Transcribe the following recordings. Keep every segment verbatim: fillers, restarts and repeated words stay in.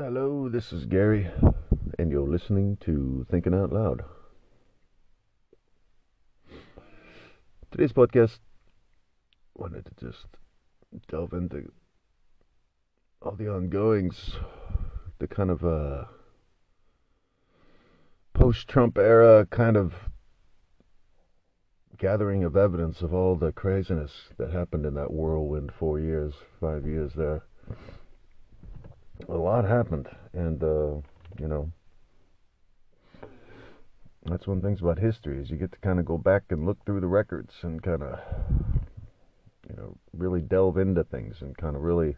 Hello, this is Gary, and you're listening to Thinking Out Loud. Today's podcast, I wanted to just delve into all the ongoings, the kind of uh, post-Trump era kind of gathering of evidence of all the craziness that happened in that whirlwind four years, five years there. A lot happened, and, uh, you know, that's one of the things about history, is you get to kind of go back and look through the records and kind of, you know, really delve into things and kind of really,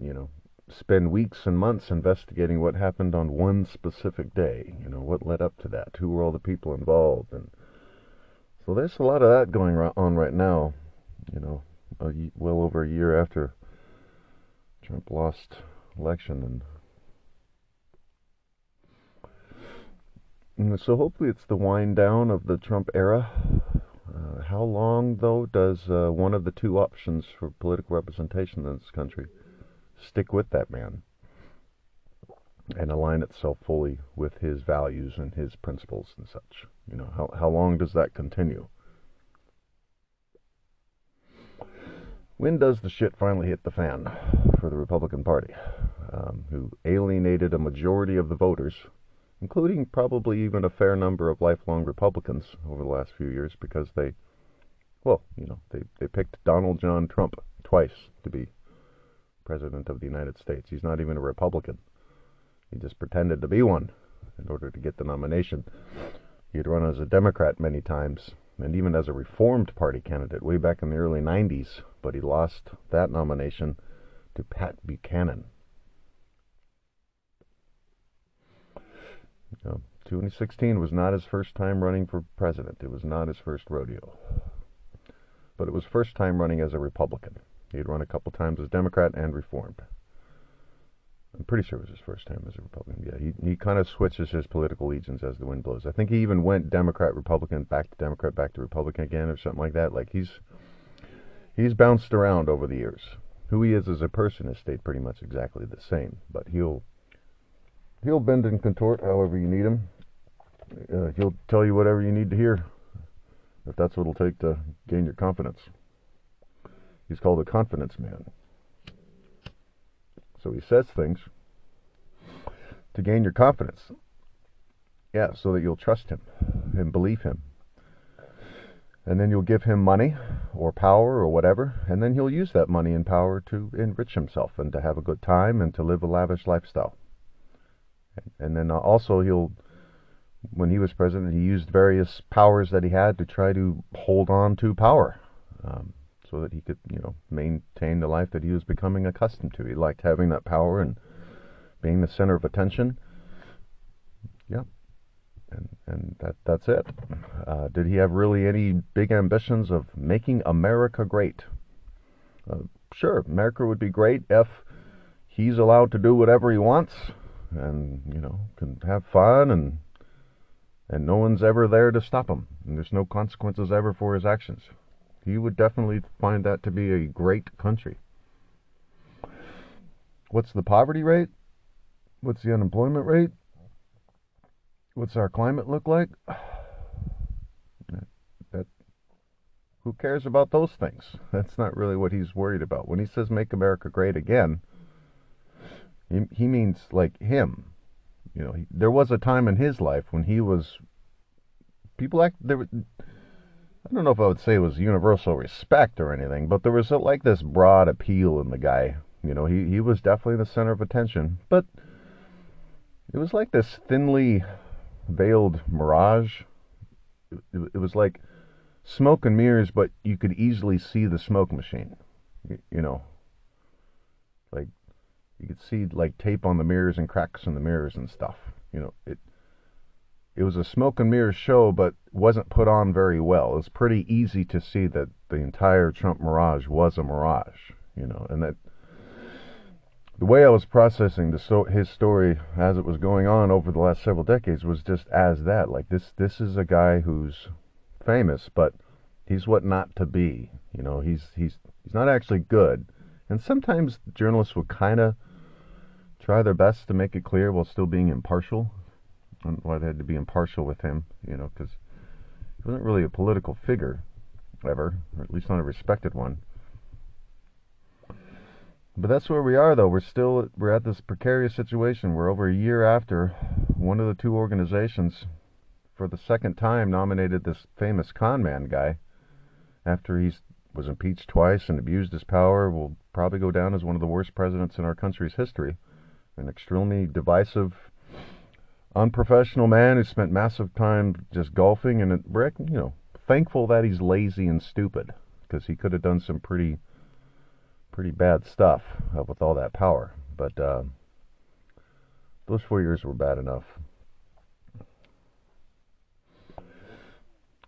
you know, spend weeks and months investigating what happened on one specific day, you know, what led up to that, who were all the people involved, and so there's a lot of that going on right now, you know, a, well over a year after Trump lost election, and, and so hopefully it's the wind down of the Trump era. Uh, how long, though, does uh, one of the two options for political representation in this country stick with that man and align itself fully with his values and his principles and such? You know, how how long does that continue? When does the shit finally hit the fan for the Republican Party, um, who alienated a majority of the voters, including probably even a fair number of lifelong Republicans over the last few years, because they, well, you know, they, they picked Donald John Trump twice to be president of the United States. He's not even a Republican. He just pretended to be one in order to get the nomination. He had run as a Democrat many times, and even as a Reformed Party candidate way back in the early nineties, but he lost that nomination to Pat Buchanan. You know, twenty sixteen was not his first time running for president. It was not his first rodeo. But it was first time running as a Republican. He had run a couple times as Democrat and Reformed. I'm pretty sure it was his first time as a Republican. Yeah, he, he kind of switches his political allegiance as the wind blows. I think he even went Democrat, Republican, back to Democrat, back to Republican again, or something like that. Like, he's he's bounced around over the years. Who he is as a person has stayed pretty much exactly the same, but he'll he'll bend and contort however you need him. Uh, he'll tell you whatever you need to hear, if that's what it'll take to gain your confidence. He's called a confidence man. So he says things to gain your confidence. Yeah, so that you'll trust him and believe him. And then you'll give him money or power or whatever, and then he'll use that money and power to enrich himself and to have a good time and to live a lavish lifestyle. And then also he'll, when he was president, he used various powers that he had to try to hold on to power. Um, so that he could, you know, maintain the life that he was becoming accustomed to. He liked having that power and being the center of attention. Yeah, and and that that's it. Uh, did he have really any big ambitions of making America great? Uh, sure, America would be great if he's allowed to do whatever he wants and, you know, can have fun and and no one's ever there to stop him. And there's no consequences ever for his actions. You would definitely find that to be a great country. What's the poverty rate? What's the unemployment rate? What's our climate look like? That, that, who cares about those things? That's not really what he's worried about. When he says make America great again, he, he means like him. You know, he, there was a time in his life when he was, people act, there were, I don't know if I would say it was universal respect or anything, but there was a, like this broad appeal in the guy. You know, he, he was definitely the center of attention, but it was like this thinly veiled mirage. It, it, it was like smoke and mirrors, but you could easily see the smoke machine, you, you know. Like, you could see like tape on the mirrors and cracks in the mirrors and stuff, you know, it. It was a smoke and mirror show, but wasn't put on very well. It was pretty easy to see that the entire Trump mirage was a mirage, you know, and that the way I was processing the so his story as it was going on over the last several decades was just as that, like this, this is a guy who's famous, but he's what not to be, you know, he's, he's, he's not actually good. And sometimes journalists will kind of try their best to make it clear while still being impartial. I don't know why they had to be impartial with him, you know, because he wasn't really a political figure, ever, or at least not a respected one. But that's where we are, though. We're still, we're at this precarious situation. We're over a year after one of the two organizations, for the second time, nominated this famous con man guy. After he was impeached twice and abused his power, will probably go down as one of the worst presidents in our country's history. An extremely divisive, unprofessional man who spent massive time just golfing, and, you know, thankful that he's lazy and stupid, because he could have done some pretty... pretty bad stuff uh, with all that power, but uh, those four years were bad enough.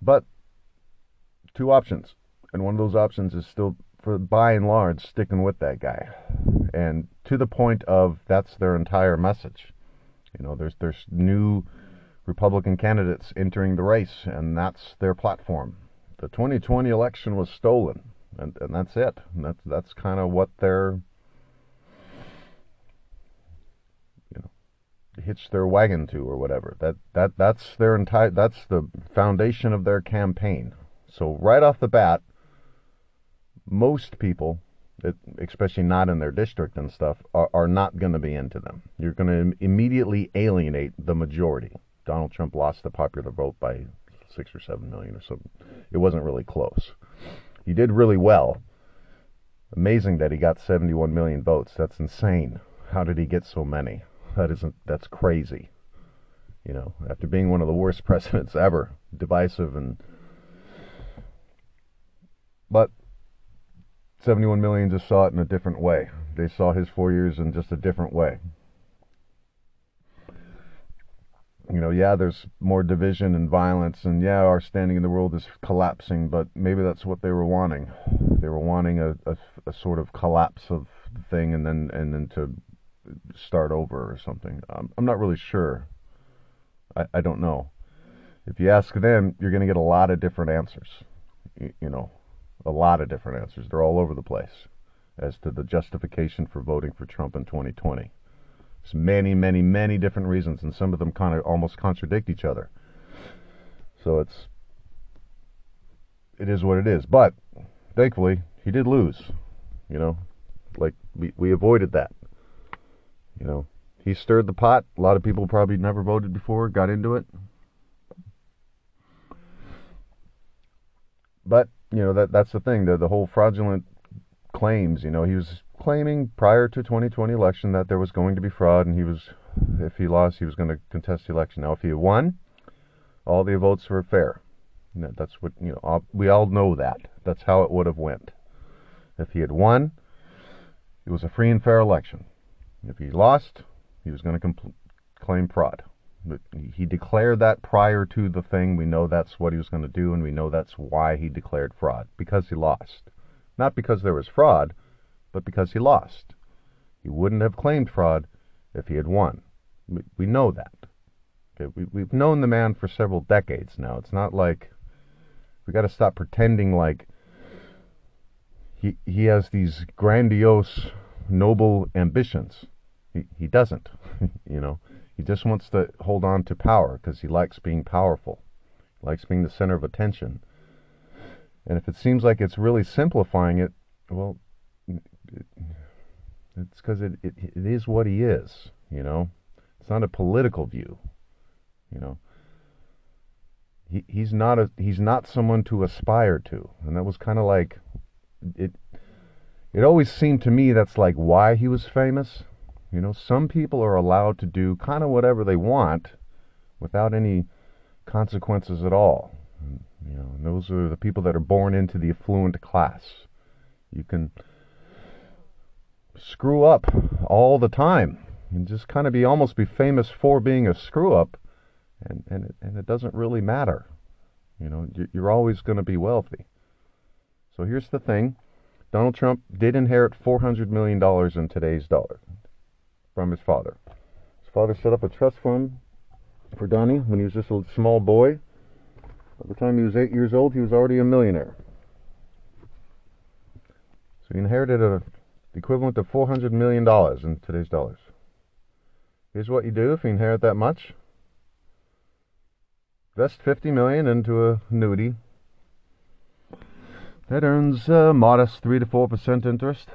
But two options, and one of those options is still, for by and large, sticking with that guy, and to the point of that's their entire message. You know, there's there's new Republican candidates entering the race, and that's their platform. The twenty twenty election was stolen. And, and that's it. And that's that's kind of what they're, you know, hitched their wagon to, or whatever. That that that's their entire. That's the foundation of their campaign. So right off the bat, most people, it, especially not in their district and stuff, are, are not going to be into them. You're going to im- immediately alienate the majority. Donald Trump lost the popular vote by six or seven million or something. It wasn't really close. He did really well. Amazing that he got seventy-one million votes. That's insane. How did he get so many? That isn't, that's crazy. You know, after being one of the worst presidents ever, divisive and, but seventy-one million just saw it in a different way. They saw his four years in just a different way. You know, yeah, there's more division and violence, and yeah, our standing in the world is collapsing, but maybe that's what they were wanting. They were wanting a, a, a sort of collapse of the thing, and then and then to start over or something. Um, I'm not really sure. I, I don't know. If you ask them, you're going to get a lot of different answers. You, you know, a lot of different answers. They're all over the place as to the justification for voting for Trump in twenty twenty. There's many, many, many different reasons, and some of them kind of almost contradict each other. So it's, it is what it is. But thankfully, he did lose. You know, like we we avoided that. You know, he stirred the pot. A lot of people probably never voted before, got into it. But you know that that's the thing. The the whole fraudulent claims. You know, he was claiming prior to twenty twenty election that there was going to be fraud, and he was, if he lost, he was going to contest the election. Now, if he won, all the votes were fair. That's what, you know, we all know that. That's how it would have went. If he had won, it was a free and fair election. If he lost, he was going to compl- claim fraud. But he declared that prior to the thing. We know that's what he was going to do, and we know that's why he declared fraud, because he lost. Not because there was fraud, but because he lost. He wouldn't have claimed fraud if he had won. We, we know that. Okay, we, we've known the man for several decades now. It's not like we got to stop pretending like he he has these grandiose, noble ambitions. He he doesn't. You know, he just wants to hold on to power because he likes being powerful. He likes being the center of attention. And if it seems like it's really simplifying it, well, it's because it, it it is what he is, you know. It's not a political view, you know. He he's not a he's not someone to aspire to, and that was kind of like it. It always seemed to me that's like why he was famous, you know. Some people are allowed to do kind of whatever they want, without any consequences at all, and, you know. And those are the people that are born into the affluent class. You can screw up all the time and just kind of be almost be famous for being a screw up, and and it, and it doesn't really matter. You know, you're always going to be wealthy. So here's the thing. Donald Trump did inherit four hundred million dollars in today's dollar from his father. His father set up a trust fund for Donnie when he was just a small boy. By the time he was eight years old, he was already a millionaire. So he inherited a the equivalent of four hundred million dollars in today's dollars. Here's what you do if you inherit that much. Invest fifty million dollars into a annuity. That earns a modest three to four percent interest.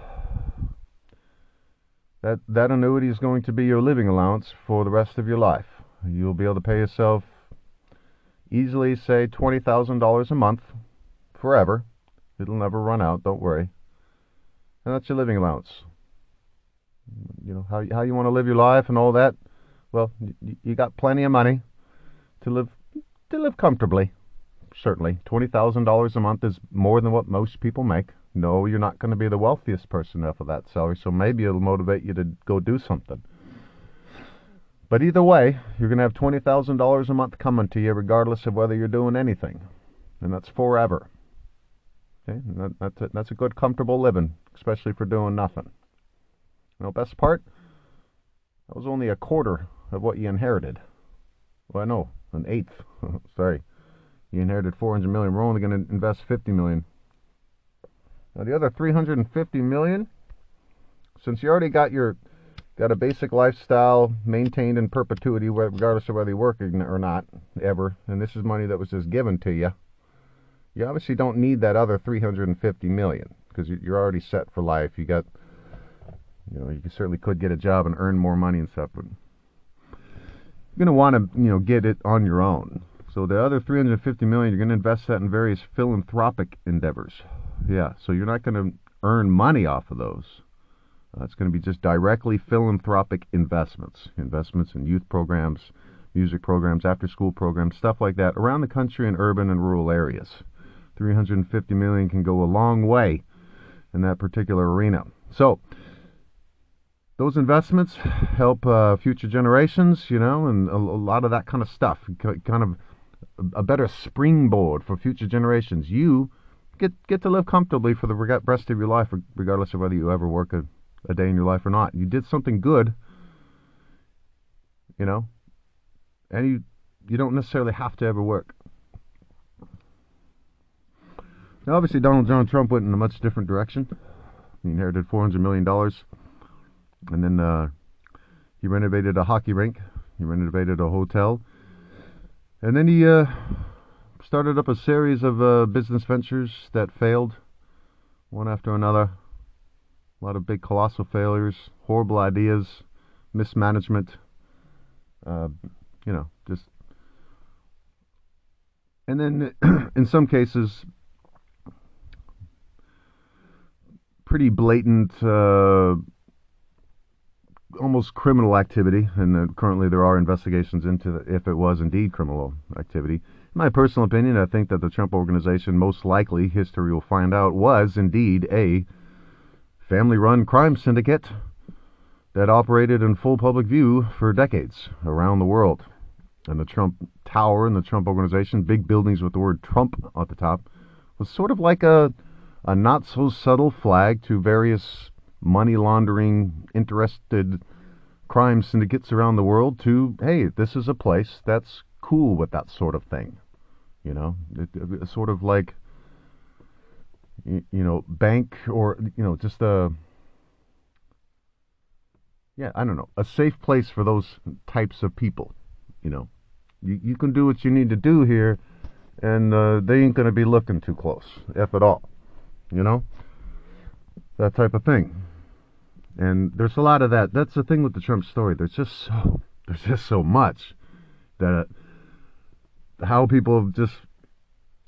That, that annuity is going to be your living allowance for the rest of your life. You'll be able to pay yourself easily, say, twenty thousand dollars a month forever. It'll never run out, don't worry. And that's your living allowance. You know, how, how you want to live your life and all that, well, you, you got plenty of money to live to live comfortably, certainly. twenty thousand dollars a month is more than what most people make. No, you're not going to be the wealthiest person off of that salary, so maybe it'll motivate you to go do something. But either way, you're going to have twenty thousand dollars a month coming to you regardless of whether you're doing anything, and that's forever. Okay? And that, that's, a, that's a good, comfortable living, especially for doing nothing. You know, best part, that was only a quarter of what you inherited. Well, no, an eighth. Sorry. You inherited four hundred million dollars. We're only going to invest fifty million dollars. Now, the other three hundred fifty million dollars, since you already got your got a basic lifestyle maintained in perpetuity, regardless of whether you're working or not, ever, and this is money that was just given to you, you obviously don't need that other three hundred fifty million dollars because you're already set for life. You got... You know, you certainly could get a job and earn more money and stuff, but you're going to want to, you know, get it on your own. So the other three hundred fifty million dollars, you're going to invest that in various philanthropic endeavors. Yeah, so you're not going to earn money off of those. Uh, it's going to be just directly philanthropic investments, investments in youth programs, music programs, after-school programs, stuff like that, around the country in urban and rural areas. three hundred fifty million dollars can go a long way in that particular arena. So those investments help uh, future generations, you know, and a, a lot of that kind of stuff, C- kind of a better springboard for future generations. You get get to live comfortably for the reg- rest of your life, regardless of whether you ever work a, a day in your life or not. You did something good, you know, and you, you don't necessarily have to ever work. Now, obviously, Donald John Trump went in a much different direction. He inherited four hundred million dollars. And then uh, he renovated a hockey rink. He renovated a hotel. And then he uh, started up a series of uh, business ventures that failed, one after another. A lot of big, colossal failures, horrible ideas, mismanagement. Uh, you know, just... And then, in some cases, pretty blatant... Uh, almost criminal activity, and uh, currently there are investigations into the, if it was indeed criminal activity. In my personal opinion, I think that the Trump Organization, most likely, history will find out, was indeed a family-run crime syndicate that operated in full public view for decades around the world. And the Trump Tower and the Trump Organization, big buildings with the word Trump at the top, was sort of like a, a not-so-subtle flag to various money laundering, interested crime syndicates around the world to, hey, this is a place that's cool with that sort of thing. You know, it, it, sort of like, you, you know, bank or, you know, just a, yeah, I don't know, a safe place for those types of people. You know, you, you can do what you need to do here, and uh, they ain't going to be looking too close, if at all, you know, that type of thing. And there's a lot of that. That's the thing with the Trump story. There's just so, there's just so much that uh, how people have just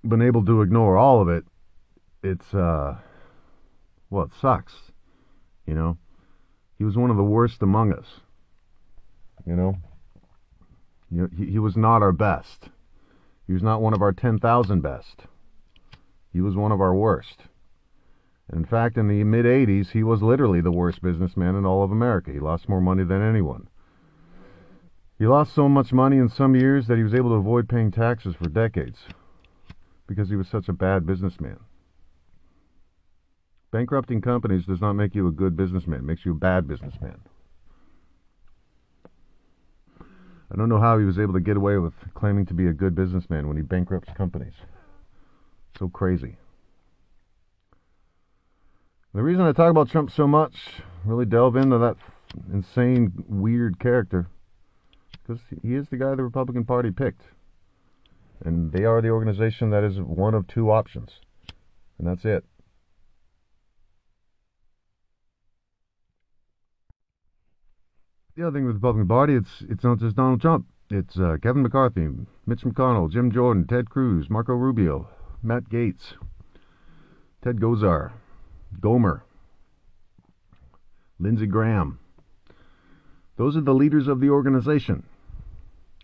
been able to ignore all of it. It's, uh, well, it sucks. You know, he was one of the worst among us. You know, you know he, he was not our best. He was not one of our ten thousand best. He was one of our worst. In fact, in the mid-eighties, he was literally the worst businessman in all of America. He lost more money than anyone. He lost so much money in some years that he was able to avoid paying taxes for decades because he was such a bad businessman. Bankrupting companies does not make you a good businessman. It makes you a bad businessman. I don't know how he was able to get away with claiming to be a good businessman when he bankrupts companies. So crazy. The reason I talk about Trump so much, really delve into that insane, weird character, because he is the guy the Republican Party picked. And they are the organization that is one of two options. And that's it. The other thing with the Republican Party, it's it's not just Donald Trump. It's uh, Kevin McCarthy, Mitch McConnell, Jim Jordan, Ted Cruz, Marco Rubio, Matt Gaetz, Ted Gosar, Gomer, Lindsey Graham. Those are the leaders of the organization.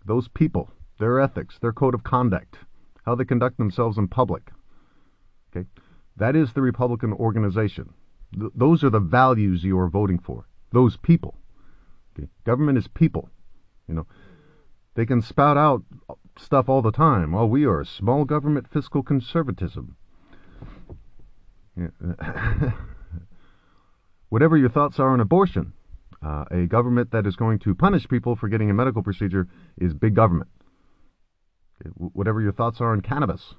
Those people, their ethics, their code of conduct, how they conduct themselves in public. Okay, that is the Republican organization. Th- those are the values you are voting for. Those people. Okay. Government is people, you know. They can spout out stuff all the time. Oh, we are small government fiscal conservatism. Yeah. Whatever your thoughts are on abortion, uh, a government that is going to punish people for getting a medical procedure is big government. Okay. W- whatever your thoughts are on cannabis,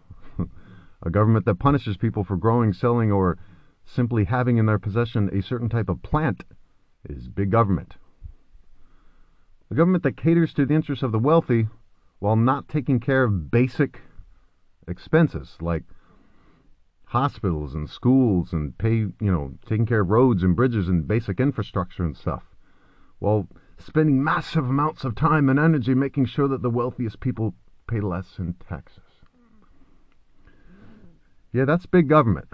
a government that punishes people for growing, selling, or simply having in their possession a certain type of plant is big government. A government that caters to the interests of the wealthy while not taking care of basic expenses like hospitals and schools and pay, you know, taking care of roads and bridges and basic infrastructure and stuff, while spending massive amounts of time and energy making sure that the wealthiest people pay less in taxes. Yeah, that's big government.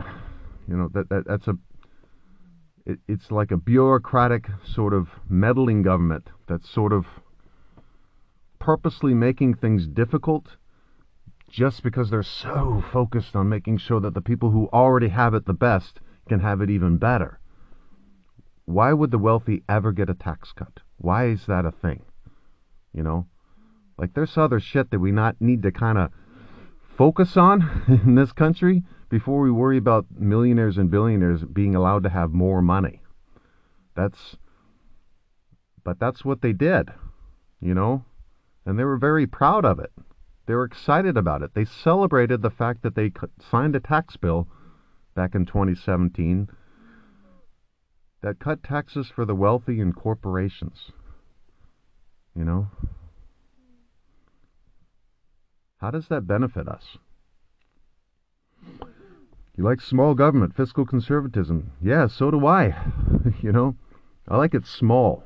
You know, that, that that's a It's like a bureaucratic sort of meddling government that's sort of purposely making things difficult just because they're so focused on making sure that the people who already have it the best can have it even better. Why would the wealthy ever get a tax cut? Why is that a thing? You know, like there's other shit that we not need to kind of focus on in this country before we worry about millionaires and billionaires being allowed to have more money. That's, but that's what they did, you know, and they were very proud of it. They were excited about it. They celebrated the fact that they signed a tax bill back in twenty seventeen that cut taxes for the wealthy and corporations, you know. How does that benefit us? You like small government, fiscal conservatism. Yeah, so do I. You know, I like it small,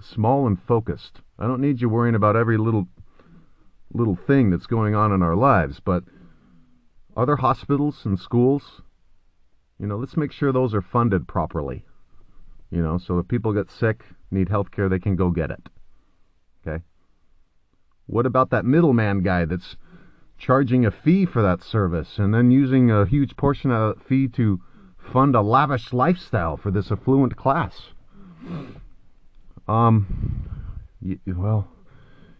small and focused. I don't need you worrying about every little little thing that's going on in our lives, but are there hospitals and schools? You know, let's make sure those are funded properly. You know, so if people get sick, need health care, they can go get it. Okay? What about that middleman guy that's charging a fee for that service and then using a huge portion of that fee to fund a lavish lifestyle for this affluent class? Um, y- well,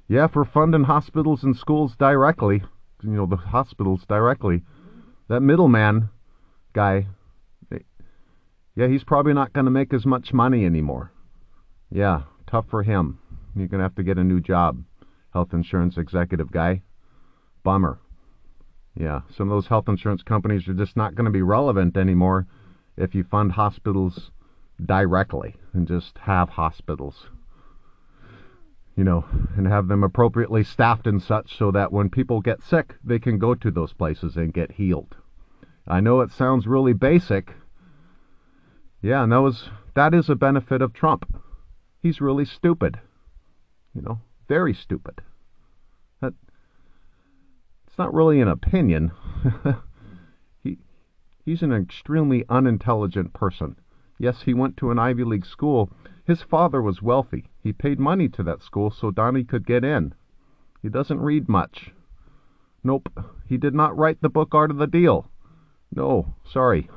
yeah, for funding hospitals and schools directly, you know, the hospitals directly, that middleman guy, yeah, he's probably not going to make as much money anymore. Yeah, tough for him. You're going to have to get a new job, health insurance executive guy. Bummer. Yeah, some of those health insurance companies are just not going to be relevant anymore if you fund hospitals directly and just have hospitals, you know, and have them appropriately staffed and such so that when people get sick, they can go to those places and get healed. I know it sounds really basic. Yeah, and that was, that is a benefit of Trump. He's really stupid, you know, very stupid. That It's not really an opinion. he he's an extremely unintelligent person. Yes, he went to an Ivy League school. His father was wealthy. He paid money to that school so Donnie could get in. He doesn't read much. Nope. He did not write the book Art of the Deal. No, sorry.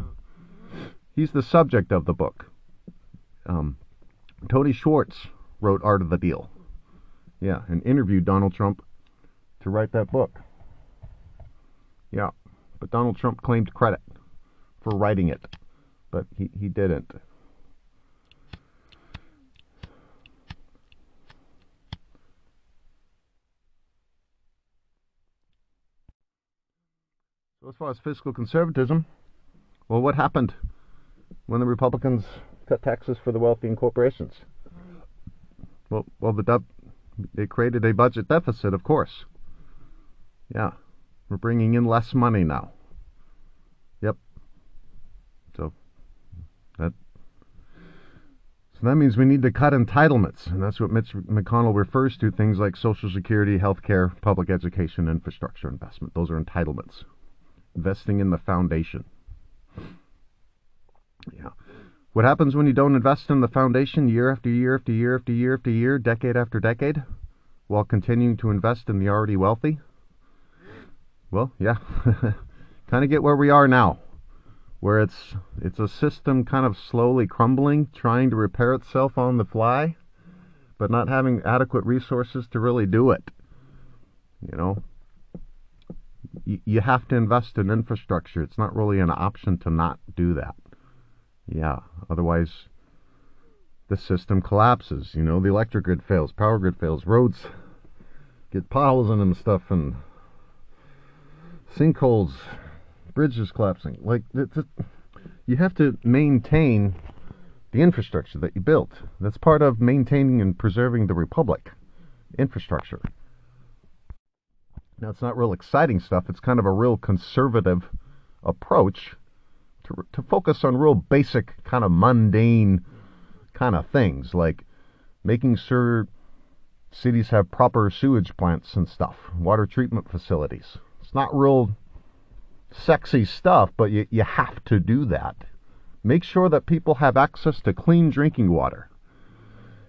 He's the subject of the book. Um, Tony Schwartz wrote Art of the Deal. Yeah, and interviewed Donald Trump to write that book. Yeah, but Donald Trump claimed credit for writing it, but he, he didn't. So as far as fiscal conservatism, well, what happened when the Republicans cut taxes for the wealthy and corporations? Well, well, the It created a budget deficit, of course. Yeah. We're bringing in less money now. Yep. So that so that means we need to cut entitlements, and that's what Mitch McConnell refers to, things like Social Security, health care, public education, infrastructure investment. Those are entitlements. Investing in the foundation. Yeah. What happens when you don't invest in the foundation year after year after year after year after year, decade after decade, while continuing to invest in the already wealthy? Well, yeah, kind of get where we are now, where it's it's a system kind of slowly crumbling, trying to repair itself on the fly, but not having adequate resources to really do it. You know, y- you have to invest in infrastructure. It's not really an option to not do that. Yeah, otherwise the system collapses. You know, the electric grid fails, power grid fails, roads get potholes in them and stuff, and sinkholes, bridges collapsing. Like, it's a, you have to maintain the infrastructure that you built. That's part of maintaining and preserving the republic, infrastructure. Now, it's not real exciting stuff. It's kind of a real conservative approach to, to focus on real basic, kind of mundane kind of things, like making sure cities have proper sewage plants and stuff, water treatment facilities. It's not real sexy stuff, but you, you have to do that. Make sure that people have access to clean drinking water.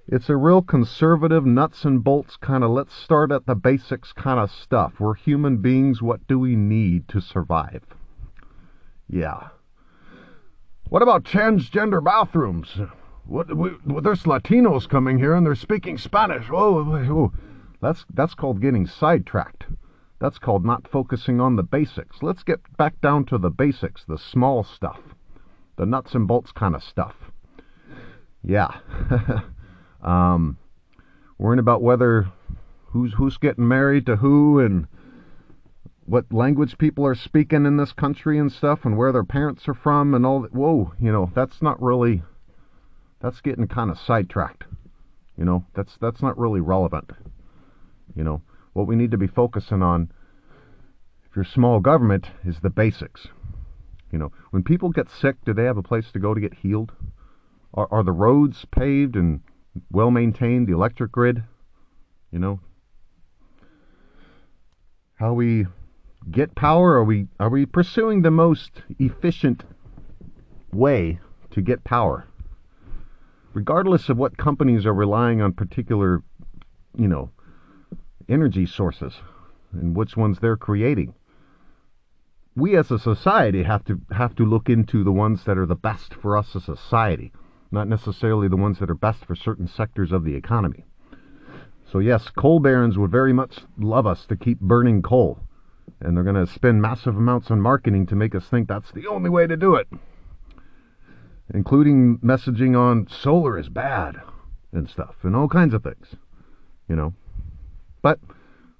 It's a real conservative nuts and bolts kind of let's start at the basics kind of stuff. We're human beings. What do we need to survive? Yeah. What about transgender bathrooms? What, we, there's Latinos coming here and they're speaking Spanish. Whoa, whoa. That's, that's called getting sidetracked. That's called not focusing on the basics. Let's get back down to the basics, the small stuff, the nuts and bolts kind of stuff. Yeah. um, worrying about whether who's who's getting married to who and what language people are speaking in this country and stuff and where their parents are from and all that. Whoa, you know, that's not really, that's getting kind of sidetracked. You know, that's that's not really relevant, you know. What we need to be focusing on, if you're small government, is the basics. You know, when people get sick, do they have a place to go to get healed? Are, are the roads paved and well-maintained, the electric grid? You know, how we get power, are we, are we pursuing the most efficient way to get power? Regardless of what companies are relying on particular, you know, energy sources and which ones they're creating. We as a society have to have to look into the ones that are the best for us as a society, not necessarily the ones that are best for certain sectors of the economy. So yes, coal barons would very much love us to keep burning coal, and they're going to spend massive amounts on marketing to make us think that's the only way to do it, including messaging on solar is bad and stuff and all kinds of things, you know. But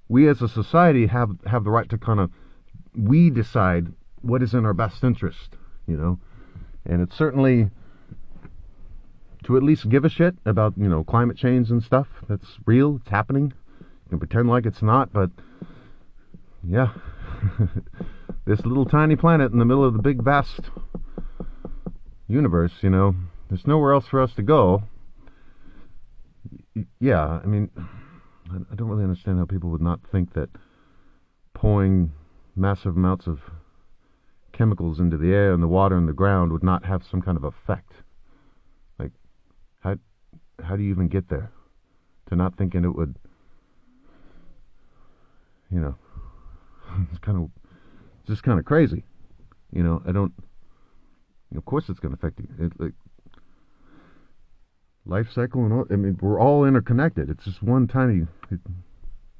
we as a society have, have the right to kind of, we decide what is in our best interest, you know. And it's certainly to at least give a shit about, you know, climate change and stuff. That's real. It's happening. You can pretend like it's not, but yeah. This little tiny planet in the middle of the big vast universe, you know, there's nowhere else for us to go. Yeah, I mean, I don't really understand how people would not think that pouring massive amounts of chemicals into the air and the water and the ground would not have some kind of effect. Like, how how do you even get there? To not thinking it would, you know, it's kind of, it's just kind of crazy. You know, I don't, of course it's going to affect you. It, like, life cycle and all, I mean, we're all interconnected. It's just one tiny, it,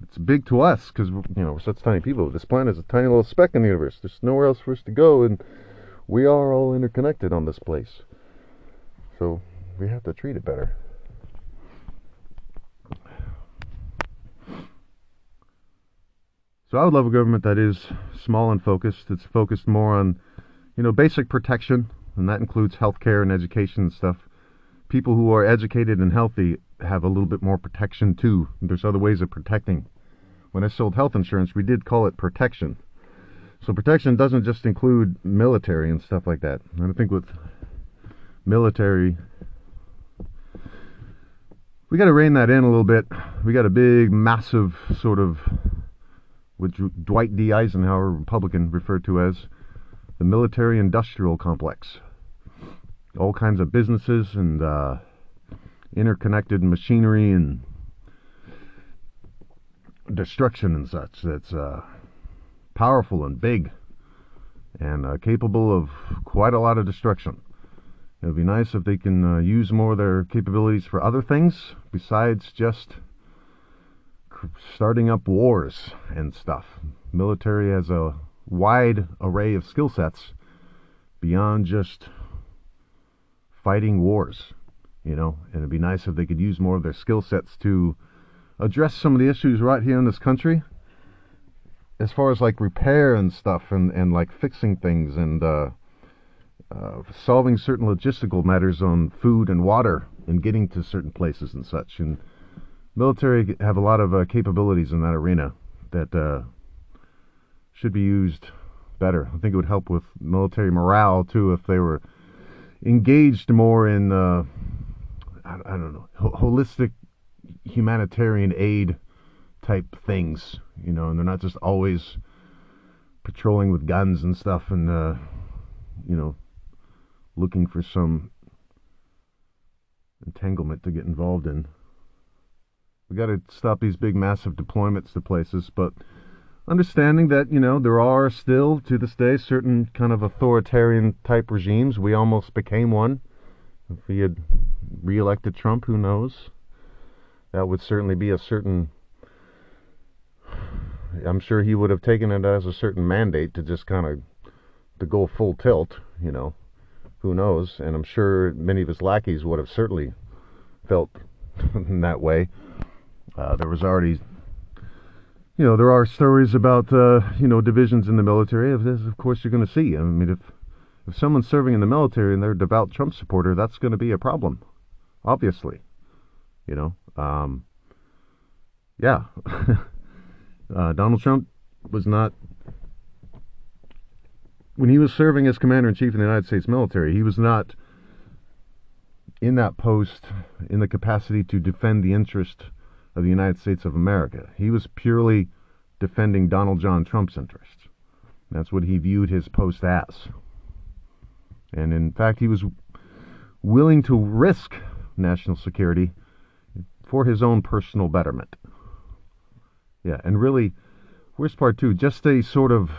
it's big to us because, you know, we're such tiny people. This planet is a tiny little speck in the universe. There's nowhere else for us to go, and we are all interconnected on this place. So we have to treat it better. So I would love a government that is small and focused. It's focused more on, you know, basic protection, and that includes healthcare and education and stuff. People who are educated and healthy have a little bit more protection too. There's other ways of protecting. When I sold health insurance, we did call it protection. So protection doesn't just include military and stuff like that. And I think with military, we got to rein that in a little bit. We got a big, massive sort of, which Dwight D Eisenhower, Republican, referred to as the military-industrial complex. All kinds of businesses and uh, interconnected machinery and destruction and such. That's uh, powerful and big and uh, capable of quite a lot of destruction. It would be nice if they can uh, use more of their capabilities for other things besides just starting up wars and stuff. Military has a wide array of skill sets beyond just fighting wars, you know, and it'd be nice if they could use more of their skill sets to address some of the issues right here in this country as far as like repair and stuff and, and like fixing things and uh Uh, solving certain logistical matters on food and water and getting to certain places and such. And military have a lot of uh, capabilities in that arena that uh, should be used better. I think it would help with military morale too if they were engaged more in uh, I, I don't know ho- holistic humanitarian aid type things, you know, and they're not just always patrolling with guns and stuff and uh, you know, looking for some entanglement to get involved in. We got to stop these big massive deployments to places, but understanding that, you know, there are still to this day certain kind of authoritarian type regimes. We almost became one. If we had reelected Trump, who knows? That would certainly be a certain, I'm sure he would have taken it as a certain mandate to just kind of to go full tilt, you know, who knows, and I'm sure many of his lackeys would have certainly felt in that way. Uh, there was already, you know, there are stories about, uh, you know, divisions in the military. Of course you're going to see. I mean, if, if someone's serving in the military and they're a devout Trump supporter, that's going to be a problem, obviously, you know. Um, yeah, uh, Donald Trump was not, when he was serving as Commander-in-Chief in the United States military, he was not in that post in the capacity to defend the interest of the United States of America. He was purely defending Donald John Trump's interests. That's what he viewed his post as. And in fact, he was willing to risk national security for his own personal betterment. Yeah, and really, where's part two? Just a sort of...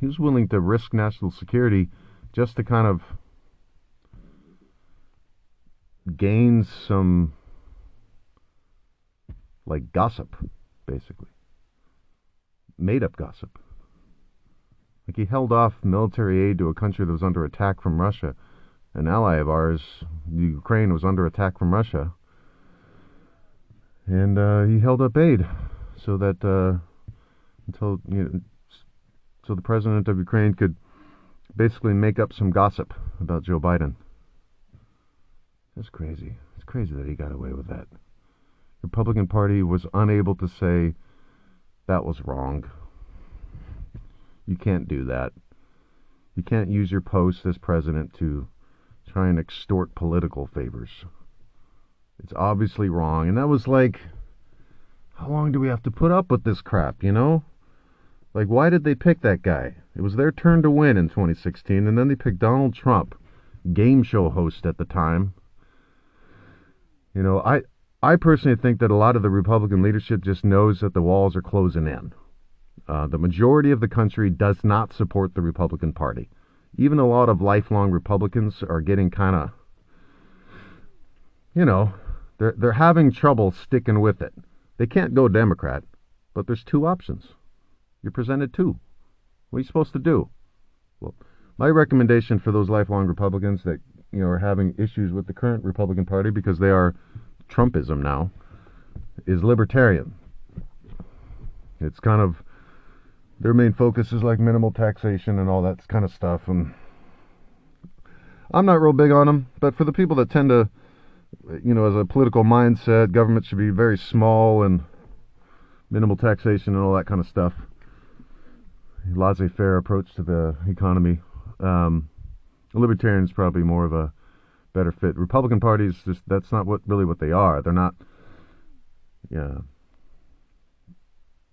He was willing to risk national security just to kind of gain some, like, gossip, basically. Made-up gossip. Like, he held off military aid to a country that was under attack from Russia. An ally of ours, Ukraine, was under attack from Russia. And uh, he held up aid so that, uh, until, you know, so the president of Ukraine could basically make up some gossip about Joe Biden. That's crazy. It's crazy that he got away with that. The Republican Party was unable to say, that was wrong. You can't do that. You can't use your post as president to try and extort political favors. It's obviously wrong. And that was like, how long do we have to put up with this crap, you know? Like, why did they pick that guy? It was their turn to win in twenty sixteen, and then they picked Donald Trump, game show host at the time. You know, I I personally think that a lot of the Republican leadership just knows that the walls are closing in. Uh, the majority of the country does not support the Republican Party. Even a lot of lifelong Republicans are getting kind of, you know, they're, they're having trouble sticking with it. They can't go Democrat, but there's two options. You're presented two. What are you supposed to do? Well, my recommendation for those lifelong Republicans that, you know, are having issues with the current Republican Party because they are Trumpism now is libertarian. It's kind of, their main focus is like minimal taxation and all that kind of stuff. And I'm not real big on them, but for the people that tend to you know, as a political mindset, government should be very small and minimal taxation and all that kind of stuff. Laissez-faire approach to the economy. Um, libertarians probably more of a better fit. Republican parties, just, that's not what really what they are. They're not, yeah,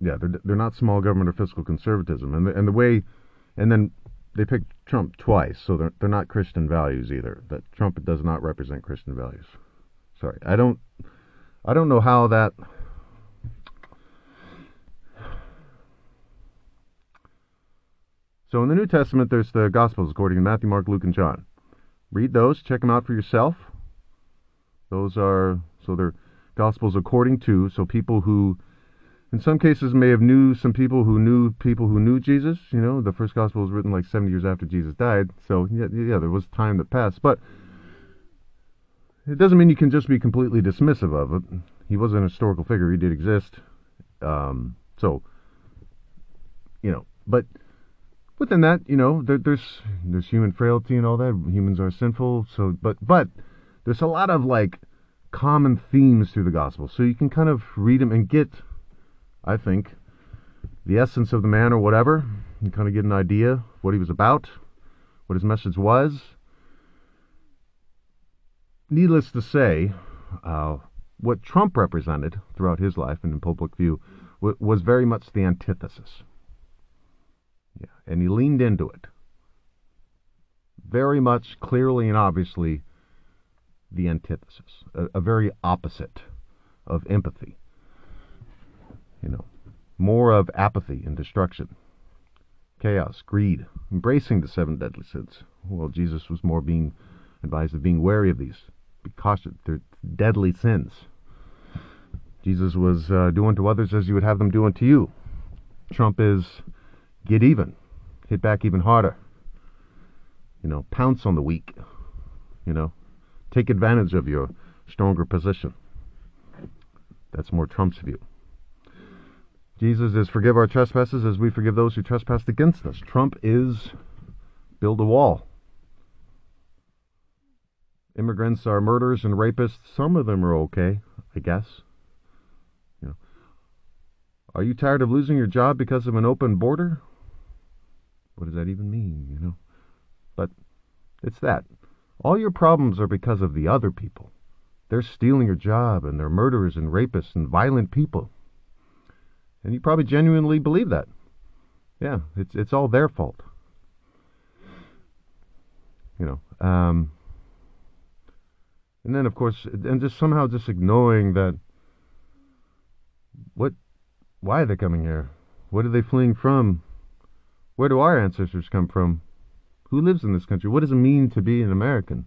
yeah, they're they're not small government or fiscal conservatism. And the, and the way, and then they picked Trump twice, so they're they're not Christian values either. That Trump does not represent Christian values. Sorry, I don't, I don't know how that. So in the New Testament, there's the Gospels according to Matthew, Mark, Luke, and John. Read those, check them out for yourself. Those are, so they're Gospels according to, so people who, in some cases, may have knew some people who knew people who knew Jesus. You know, the first Gospel was written like seventy years after Jesus died, so yeah, yeah there was time that passed. But it doesn't mean you can just be completely dismissive of it. He wasn't a historical figure, he did exist. Um, so, you know, but... Within that, you know, there, there's there's human frailty and all that. Humans are sinful, so but but there's a lot of like common themes through the gospel, so you can kind of read them and get, I think, the essence of the man or whatever. You kind of get an idea of what he was about, what his message was. Needless to say, uh, what Trump represented throughout his life and in public view w- was very much the antithesis. Yeah, and he leaned into it. Very much, clearly and obviously, the antithesis. A, a very opposite of empathy. You know, more of apathy and destruction. Chaos, greed, embracing the seven deadly sins. Well, Jesus was more being advised of being wary of these. Be cautious, they're deadly sins. Jesus was uh, do unto others as you would have them do unto you. Trump is... get even, hit back even harder, you know, pounce on the weak, you know, take advantage of your stronger position. That's more Trump's view. Jesus is forgive our trespasses as we forgive those who trespass against us. Trump is build a wall. Immigrants are murderers and rapists. Some of them are okay, I guess. You know, are you tired of losing your job because of an open border? What does that even mean, you know? But it's that. All your problems are because of the other people. They're stealing your job, and they're murderers and rapists and violent people. And you probably genuinely believe that. Yeah, it's it's all their fault. You know, um... And then, of course, and just somehow just ignoring that... What... Why are they coming here? What are they fleeing from? Where do our ancestors come from? Who lives in this country? What does it mean to be an American?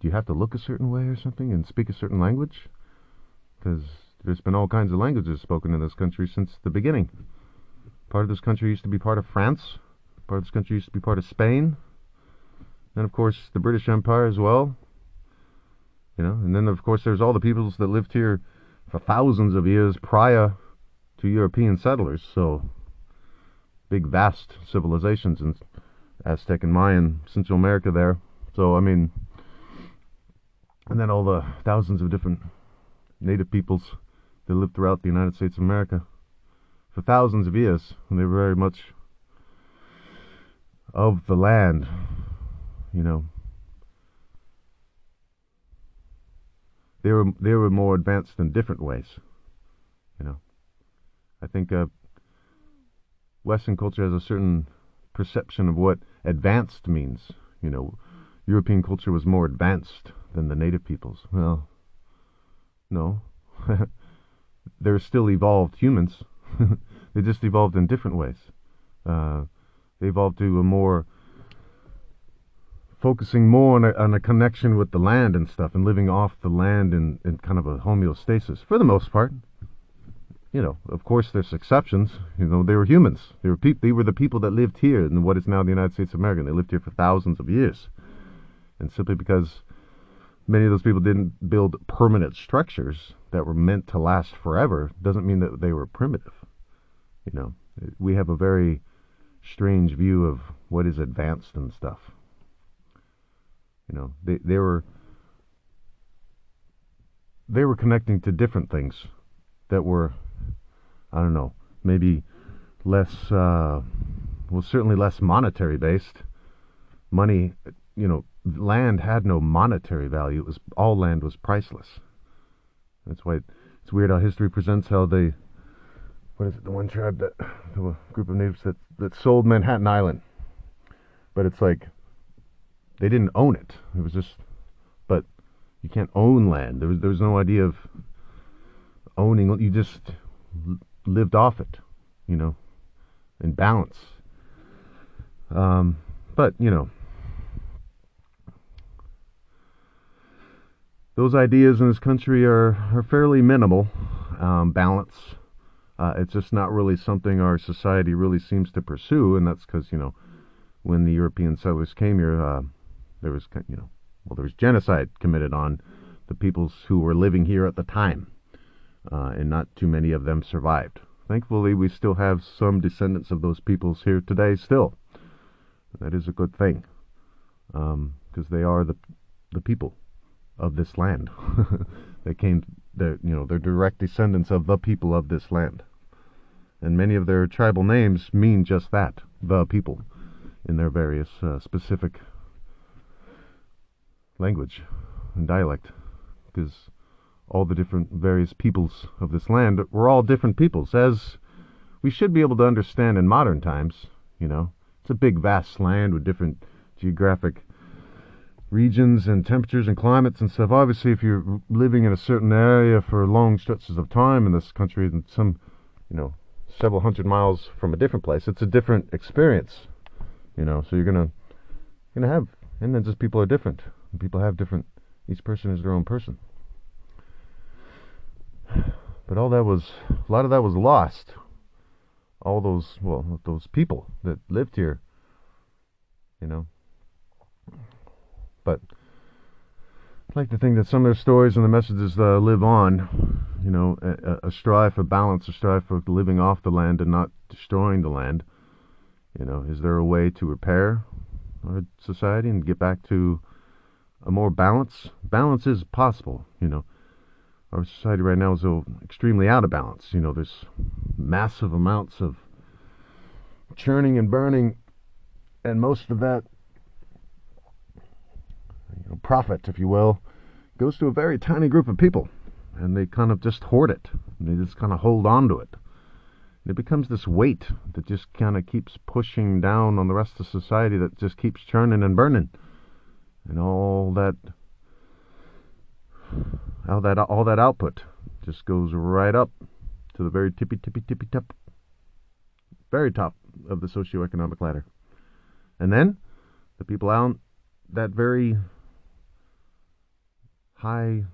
Do you have to look a certain way or something and speak a certain language? Because there's been all kinds of languages spoken in this country since the beginning. Part of this country used to be part of France. Part of this country used to be part of Spain. And, of course, the British Empire as well. You know, and then, of course, there's all the peoples that lived here for thousands of years prior to European settlers, so big, vast civilizations in Aztec and Mayan, Central America there. So, I mean, and then all the thousands of different native peoples that lived throughout the United States of America for thousands of years, and they were very much of the land, you know. They were, they were more advanced in different ways, you know. I think uh, Western culture has a certain perception of what advanced means. You know, European culture was more advanced than the native peoples. Well, no. They're still evolved humans. They just evolved in different ways. Uh, they evolved to a more... focusing more on a, on a connection with the land and stuff, and living off the land in, in kind of a homeostasis, for the most part. You know, of course, there's exceptions. You know, they were humans. They were, peop- they were the people that lived here in what is now the United States of America. And they lived here for thousands of years. And simply because many of those people didn't build permanent structures that were meant to last forever doesn't mean that they were primitive. You know, we have a very strange view of what is advanced and stuff. You know, they, they were they were connecting to different things that were, I don't know, maybe less, uh, well, certainly less monetary based. Money, you know, land had no monetary value. It was, all land was priceless. That's why it's weird how history presents how they, what is it, the one tribe that, the group of natives that, that sold Manhattan Island. But it's like, they didn't own it. It was just, but you can't own land. There was, there was no idea of owning. You just lived off it, you know, in balance. Um, but, you know, those ideas in this country are, are fairly minimal, um, balance. Uh, it's just not really something our society really seems to pursue, and that's because, you know, when the European settlers came here, uh, there was, you know, well, there was genocide committed on the peoples who were living here at the time. Uh, and not too many of them survived. Thankfully, we still have some descendants of those peoples here today still. That is a good thing, because um, they are the the people of this land. They came, they're, you know, they're direct descendants of the people of this land. And many of their tribal names mean just that, the people, in their various uh, specific language and dialect, because all the different various peoples of this land were all different peoples, as we should be able to understand in modern times. You know, it's a big vast land with different geographic regions and temperatures and climates and stuff. Obviously, if you're living in a certain area for long stretches of time in this country, and some, you know, several hundred miles from a different place, it's a different experience, you know. So you're gonna gonna have, and then just people are different, and people have different, each person is their own person. But all that was, a lot of that was lost. All those, well, those people that lived here, you know. But I'd like to think that some of their stories and the messages uh, live on, you know, a, a strive for balance, a strive for living off the land and not destroying the land. You know, is there a way to repair our society and get back to a more balance? Balance is possible, you know. Our society right now is extremely out of balance. You know, there's massive amounts of churning and burning, and most of that, you know, profit, if you will, goes to a very tiny group of people, and they kind of just hoard it. And they just kind of hold on to it. And it becomes this weight that just kind of keeps pushing down on the rest of society, that just keeps churning and burning, and all that. All that, all that output just goes right up to the very tippy, tippy, tippy, top, very top of the socioeconomic ladder. And then the people out that very high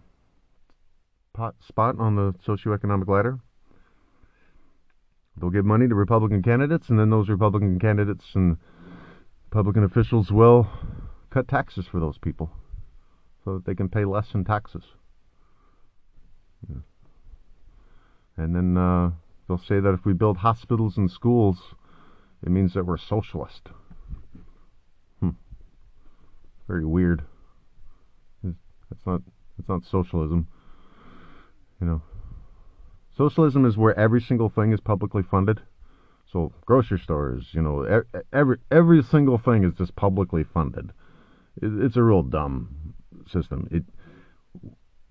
pot spot on the socioeconomic ladder, they'll give money to Republican candidates, and then those Republican candidates and Republican officials will cut taxes for those people so that they can pay less in taxes. Yeah. And then uh, they'll say that if we build hospitals and schools, it means that we're socialist. Hmm. Very weird. That's not, that's not socialism. You know, socialism is where every single thing is publicly funded. So grocery stores, you know, every every single thing is just publicly funded. It, it's a real dumb system. It.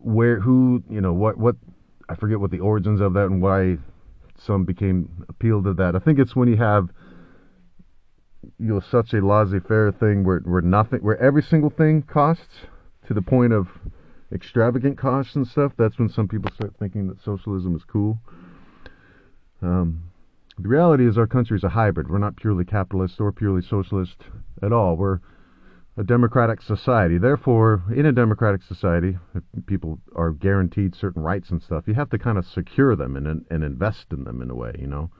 Where, who, you know, what, what, I forget what the origins of that and why some became appealed to that. I think it's when you have, you know, such a laissez-faire thing where, where nothing, where every single thing costs to the point of extravagant costs and stuff. That's when some people start thinking that socialism is cool. Um, the reality is our country is a hybrid. We're not purely capitalist or purely socialist at all. We're a democratic society. Therefore, in a democratic society, if people are guaranteed certain rights and stuff, you have to kind of secure them and, and invest in them in a way, you know.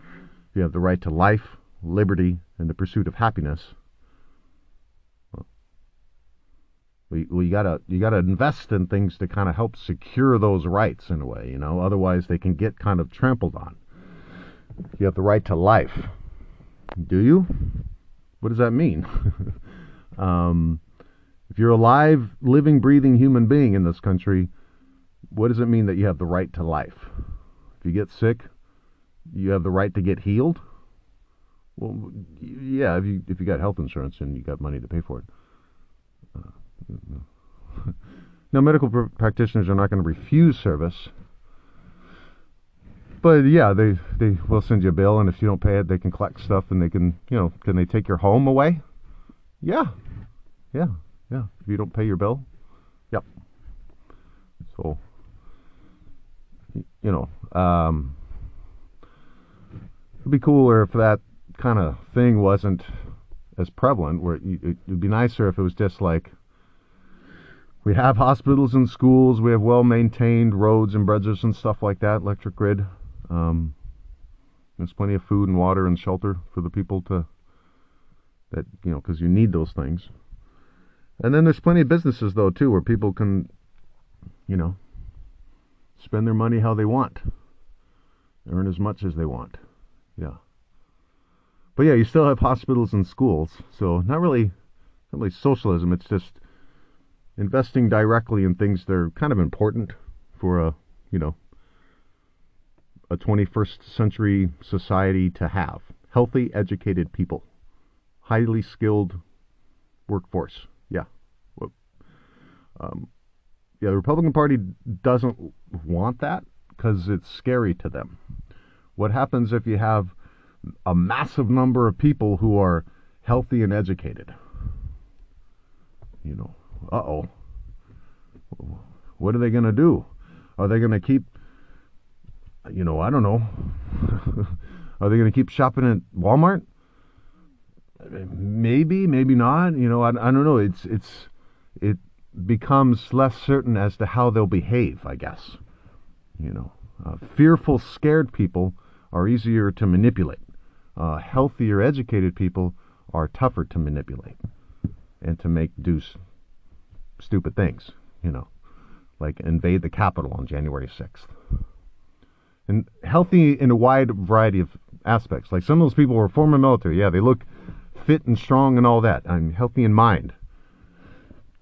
You have the right to life, liberty, and the pursuit of happiness. Well, well, you gotta, you gotta invest in things to kind of help secure those rights in a way, you know. Otherwise, they can get kind of trampled on. You have the right to life. Do you? What does that mean? Um, if you're a live, living, breathing human being in this country, what does it mean that you have the right to life? If you get sick, you have the right to get healed? Well, yeah, if you if you got health insurance and you got money to pay for it. Uh, now, medical pr- practitioners are not going to refuse service. But, yeah, they, they will send you a bill, and if you don't pay it, they can collect stuff, and they can, you know, can they take your home away? Yeah. Yeah, yeah. If you don't pay your bill. Yep. So, you know, um, it would be cooler if that kind of thing wasn't as prevalent, where it would be nicer if it was just like, we have hospitals and schools, we have well-maintained roads and bridges and stuff like that, electric grid. Um, there's plenty of food and water and shelter for the people to, that, you know, because you need those things. And then there's plenty of businesses, though, too, where people can, you know, spend their money how they want, earn as much as they want. Yeah. But yeah, you still have hospitals and schools, so not really, not really socialism, it's just investing directly in things that are kind of important for a, you know, a twenty-first century society to have. Healthy, educated people. Highly skilled workforce. Yeah. Um, yeah, the Republican Party doesn't want that because it's scary to them. What happens if you have a massive number of people who are healthy and educated? You know, uh-oh. What are they going to do? Are they going to keep, you know, I don't know. Are they going to keep shopping at Walmart? Maybe, maybe not. You know, I, I don't know. It's it's it becomes less certain as to how they'll behave, I guess. You know, uh, fearful, scared people are easier to manipulate. Uh, healthier, educated people are tougher to manipulate and to make do s- stupid things, you know, like invade the Capitol on January sixth. And healthy in a wide variety of aspects. Like some of those people were former military. Yeah, they look fit and strong and all that. I'm healthy in mind.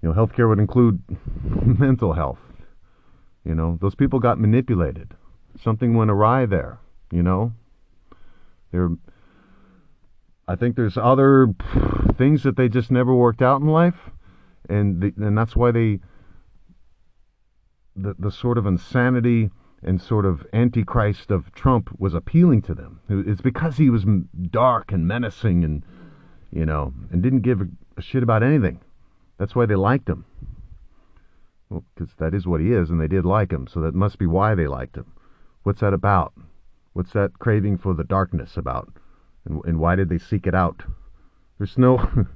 You know, healthcare would include mental health. You know, those people got manipulated. Something went awry there. You know, there, I think there's other things that they just never worked out in life. And the, and that's why they, the, the sort of insanity and sort of antichrist of Trump was appealing to them. It's because he was dark and menacing and, you know, and didn't give a shit about anything. That's why they liked him. Well, because that is what he is, and they did like him. So that must be why they liked him. What's that about? What's that craving for the darkness about? And, and why did they seek it out? There's no,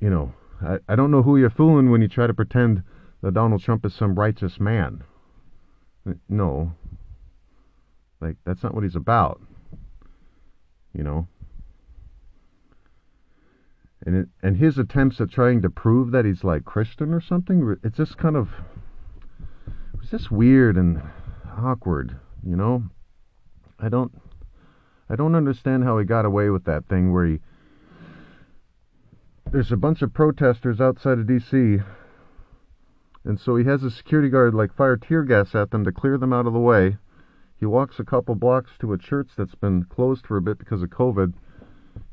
you know, I, I don't know who you're fooling when you try to pretend that Donald Trump is some righteous man. No. Like, that's not what he's about. You know? And it, and his attempts at trying to prove that he's like Christian or something, it's just kind of, it's just weird and awkward. You know, I don't, I don't understand how he got away with that thing where he, there's a bunch of protesters outside of D C, and so he has a security guard like fire tear gas at them to clear them out of the way. He walks a couple blocks to a church that's been closed for a bit because of COVID.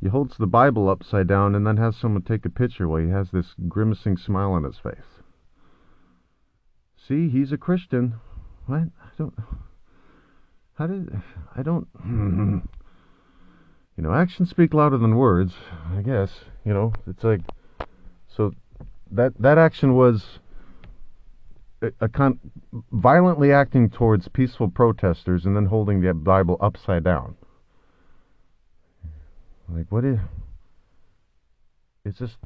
He holds the Bible upside down and then has someone take a picture while he has this grimacing smile on his face. See, he's a Christian. What? I don't... How did, I don't, you know, actions speak louder than words, I guess, you know, it's like, so that, that action was a, a con, violently acting towards peaceful protesters and then holding the Bible upside down. Like, what is, it's just,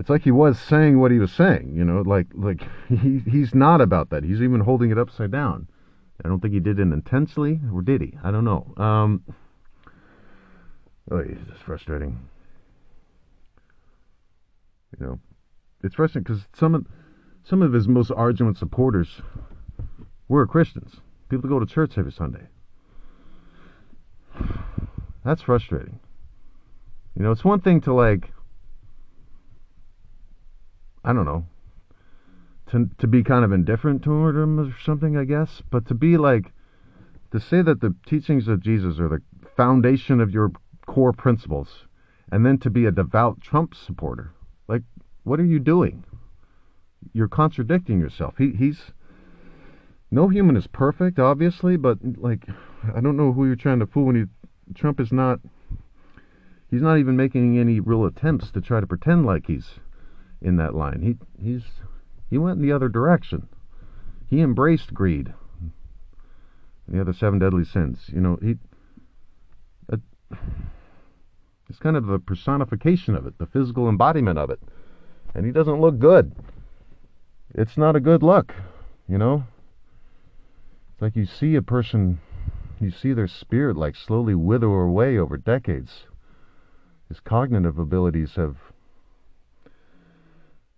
it's like he was saying what he was saying, you know, like, like he, he's not about that. He's even holding it upside down. I don't think he did it intentionally, or did he? I don't know. Um, oh, it's just frustrating. You know, it's frustrating because some of some of his most ardent supporters were Christians. People go to church every Sunday. That's frustrating. You know, it's one thing to like, I don't know, to to be kind of indifferent toward him or something, I guess. But to be like, to say that the teachings of Jesus are the foundation of your core principles, and then to be a devout Trump supporter, like, what are you doing? You're contradicting yourself. He he's no human is perfect, obviously, but like, I don't know who you're trying to fool when you Trump is not. He's not even making any real attempts to try to pretend like he's in that line. He he's he went in the other direction. He embraced greed and the other seven deadly sins. You know, he uh, it's kind of the personification of it, the physical embodiment of it, and he doesn't look good. It's not a good look, you know. It's like you see a person, you see their spirit like slowly wither away over decades. His cognitive abilities have,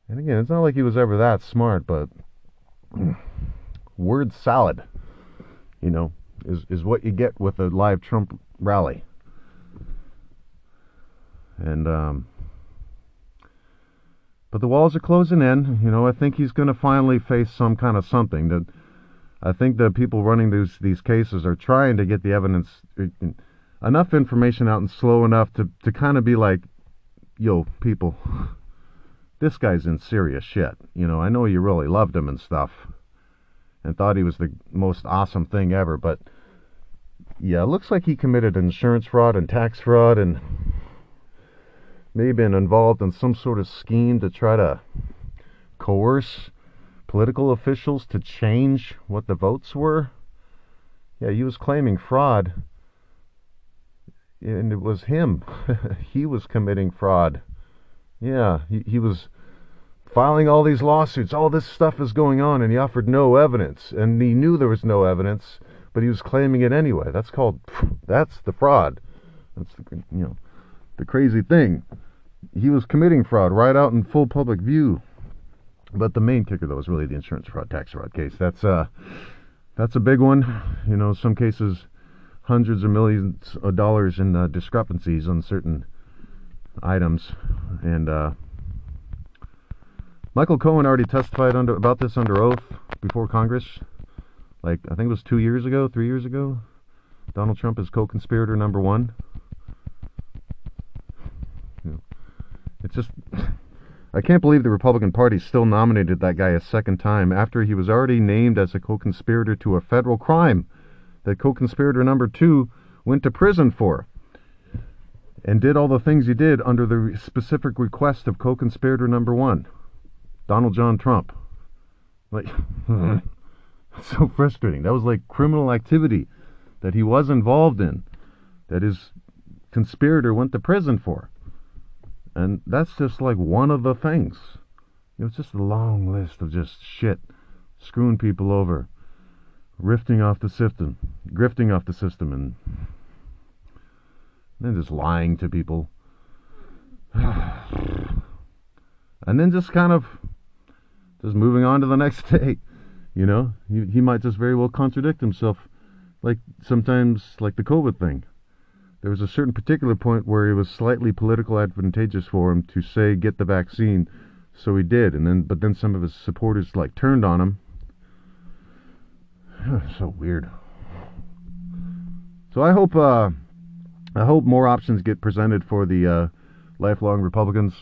and again, it's not like he was ever that smart, but word salad, you know, is, is what you get with a live Trump rally. And, um, but the walls are closing in, you know. I think he's going to finally face some kind of something. That I think the people running these, these cases are trying to get the evidence, enough information out and slow enough to, to kind of be like, yo, people, this guy's in serious shit. You know, I know you really loved him and stuff and thought he was the most awesome thing ever, but yeah, it looks like he committed insurance fraud and tax fraud and maybe been involved in some sort of scheme to try to coerce political officials to change what the votes were. Yeah, he was claiming fraud. And it was him. He was committing fraud. Yeah, he, he was filing all these lawsuits. All this stuff is going on, and he offered no evidence. And he knew there was no evidence, but he was claiming it anyway. That's called, that's the fraud. That's the, you know, the crazy thing. He was committing fraud right out in full public view. But the main kicker, though, is really the insurance fraud, tax fraud case. That's, uh, that's a big one. You know, some cases, hundreds of millions of dollars in uh, discrepancies on certain items, and uh, Michael Cohen already testified under about this under oath before Congress. Like, I think it was two years ago, three years ago. Donald Trump is co-conspirator number one. You know, it's just, I can't believe the Republican Party still nominated that guy a second time after he was already named as a co-conspirator to a federal crime that co-conspirator number two went to prison for and did all the things he did under the specific request of co-conspirator number one, Donald John Trump. Like, so frustrating. That was like criminal activity that he was involved in, that his conspirator went to prison for. And that's just like one of the things. It was just a long list of just shit, screwing people over, Rifting off the system, grifting off the system, and then just lying to people. And then just kind of just moving on to the next day, you know? He, he might just very well contradict himself, like sometimes, like the COVID thing. There was a certain particular point where it was slightly politically advantageous for him to say, get the vaccine, so he did, and then, but then some of his supporters, like, turned on him. So weird. So I hope uh, I hope more options get presented for the uh, lifelong Republicans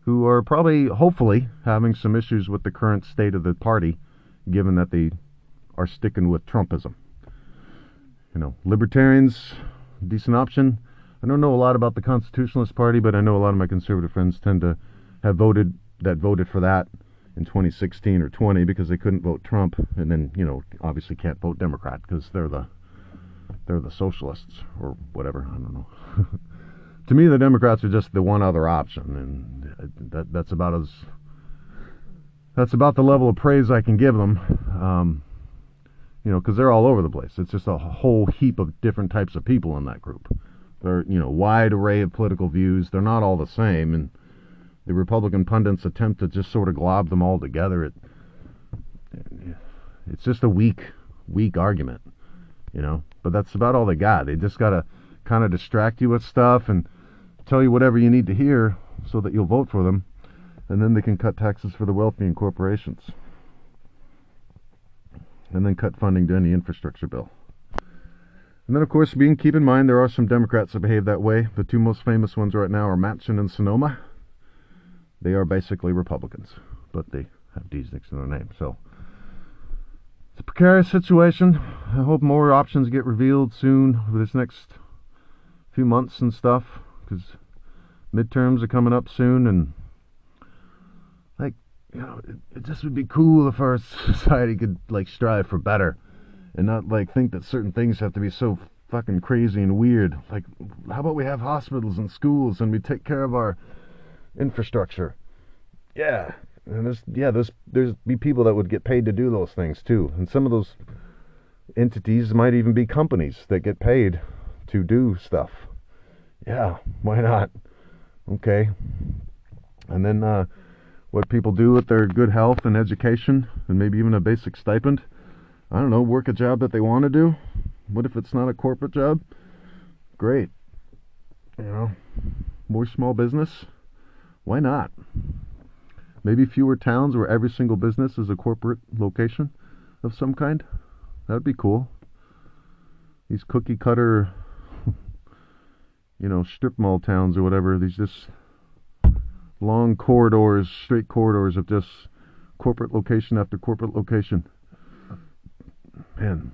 who are probably, hopefully, having some issues with the current state of the party, given that they are sticking with Trumpism. You know, libertarians, decent option. I don't know a lot about the Constitutionalist Party, but I know a lot of my conservative friends tend to have voted that voted for that in twenty sixteen or twenty, because they couldn't vote Trump, and then, you know, obviously can't vote Democrat because they're the they're the socialists or whatever. I don't know. To me, the Democrats are just the one other option, and that that's about as that's about the level of praise I can give them. Um, you know, because they're all over the place. It's just a whole heap of different types of people in that group. They're, you know, wide array of political views. They're not all the same, and the Republican pundits attempt to just sort of glob them all together. It, it's just a weak, weak argument, you know. But that's about all they got. They just got to kind of distract you with stuff and tell you whatever you need to hear so that you'll vote for them. and then they can cut taxes for the wealthy and corporations, and then cut funding to any infrastructure bill. And then, of course, being keep in mind there are some Democrats that behave that way. The two most famous ones right now are Manchin and Sinema. They are basically Republicans, but they have D's next to their name. So it's a precarious situation. I hope more options get revealed soon over this next few months and stuff, because midterms are coming up soon, and like, you know, it, it just would be cool if our society could like strive for better and not like think that certain things have to be so fucking crazy and weird. Like, how about we have hospitals and schools and we take care of our infrastructure? Yeah. And there's, yeah, there's, there's be people that would get paid to do those things too. And some of those entities might even be companies that get paid to do stuff. Yeah, why not? Okay. And then uh, what people do with their good health and education and maybe even a basic stipend. I don't know, work a job that they want to do. What if it's not a corporate job? Great. You know, more small business. Why not? Maybe fewer towns where every single business is a corporate location of some kind. That would be cool. These cookie cutter, you know, strip mall towns or whatever. These just long corridors, straight corridors of just corporate location after corporate location. Man,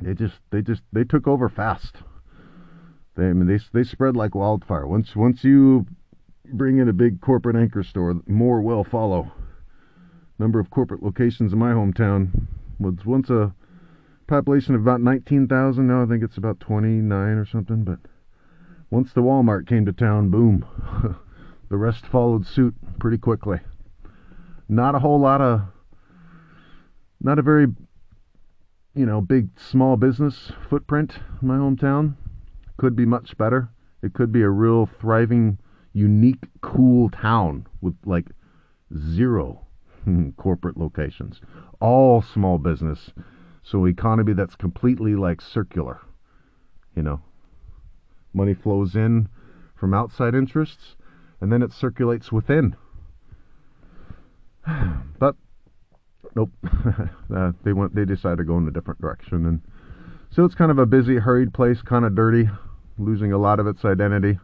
they just, they just, they took over fast. They, I mean, they, they spread like wildfire. Once, once you bring in a big corporate anchor store, more will follow. Number of corporate locations in my hometown was once a population of about nineteen thousand. Now I think it's about twenty-nine or something. But once the Walmart came to town, boom, the rest followed suit pretty quickly. Not a whole lot of, not a very, you know, big small business footprint in my hometown. Could be much better. It could be a real thriving, unique, cool town with like zero corporate locations, all small business, so economy that's completely like circular, you know, money flows in from outside interests and then it circulates within. But nope. uh, they went they decided to go in a different direction, and so it's kind of a busy, hurried place, kind of dirty, losing a lot of its identity.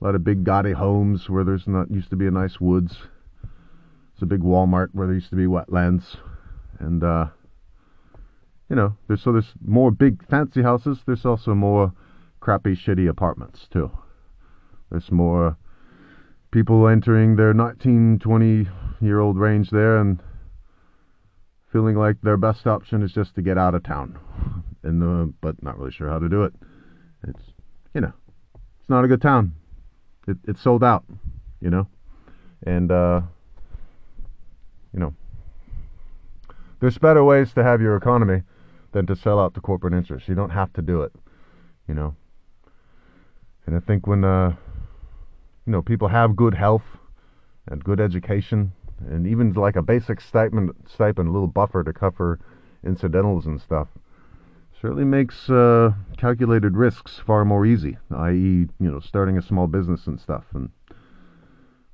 A lot of big gaudy homes where there's not used to be a nice woods. It's a big Walmart where there used to be wetlands, and uh, you know, there's so there's more big fancy houses. There's also more crappy, shitty apartments too. There's more people entering their nineteen, twenty year old range there and feeling like their best option is just to get out of town, and the, but not really sure how to do it. It's, you know, it's not a good town. It, it's sold out, you know, and, uh, you know, there's better ways to have your economy than to sell out to corporate interests. You don't have to do it, you know, and I think when, uh, you know, people have good health and good education and even like a basic stipend, stipend, a little buffer to cover incidentals and stuff, certainly makes uh, calculated risks far more easy, that is, you know, starting a small business and stuff. And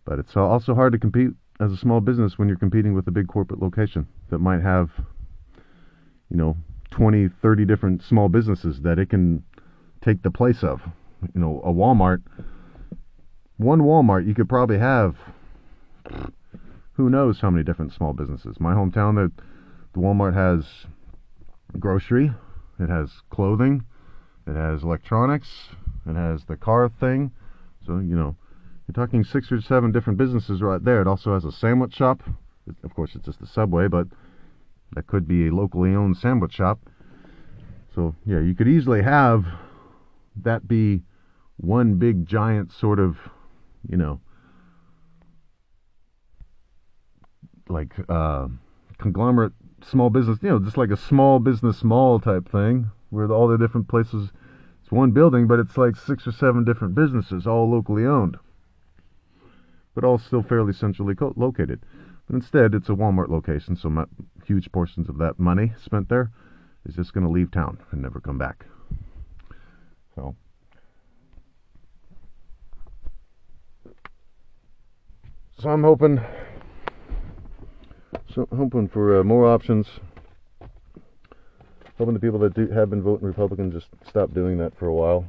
but it's also hard to compete as a small business when you're competing with a big corporate location that might have, you know, twenty, thirty different small businesses that it can take the place of. You know, a Walmart, one Walmart, you could probably have who knows how many different small businesses. My hometown, the, the Walmart has grocery. It has clothing, it has electronics, it has the car thing. So, you know, you're talking six or seven different businesses right there. It also has a sandwich shop. It, of course, it's just a Subway, but that could be a locally owned sandwich shop. So, yeah, you could easily have that be one big giant sort of, you know, like uh, conglomerate small business, you know, just like a small business mall type thing where all the different places, it's one building, but it's like six or seven different businesses, all locally owned, but all still fairly centrally co- located. But instead, it's a Walmart location, so my, huge portions of that money spent there is just going to leave town and never come back. So, So I'm hoping, so hoping for uh, more options. Hoping the people that do, have been voting Republican just stop doing that for a while,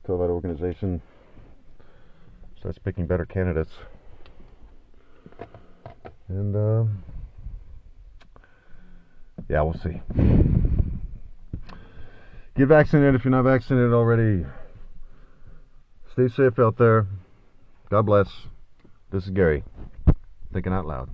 until that organization starts picking better candidates. And uh, yeah, we'll see. Get vaccinated if you're not vaccinated already. Stay safe out there. God bless. This is Gary, Thinking Out Loud.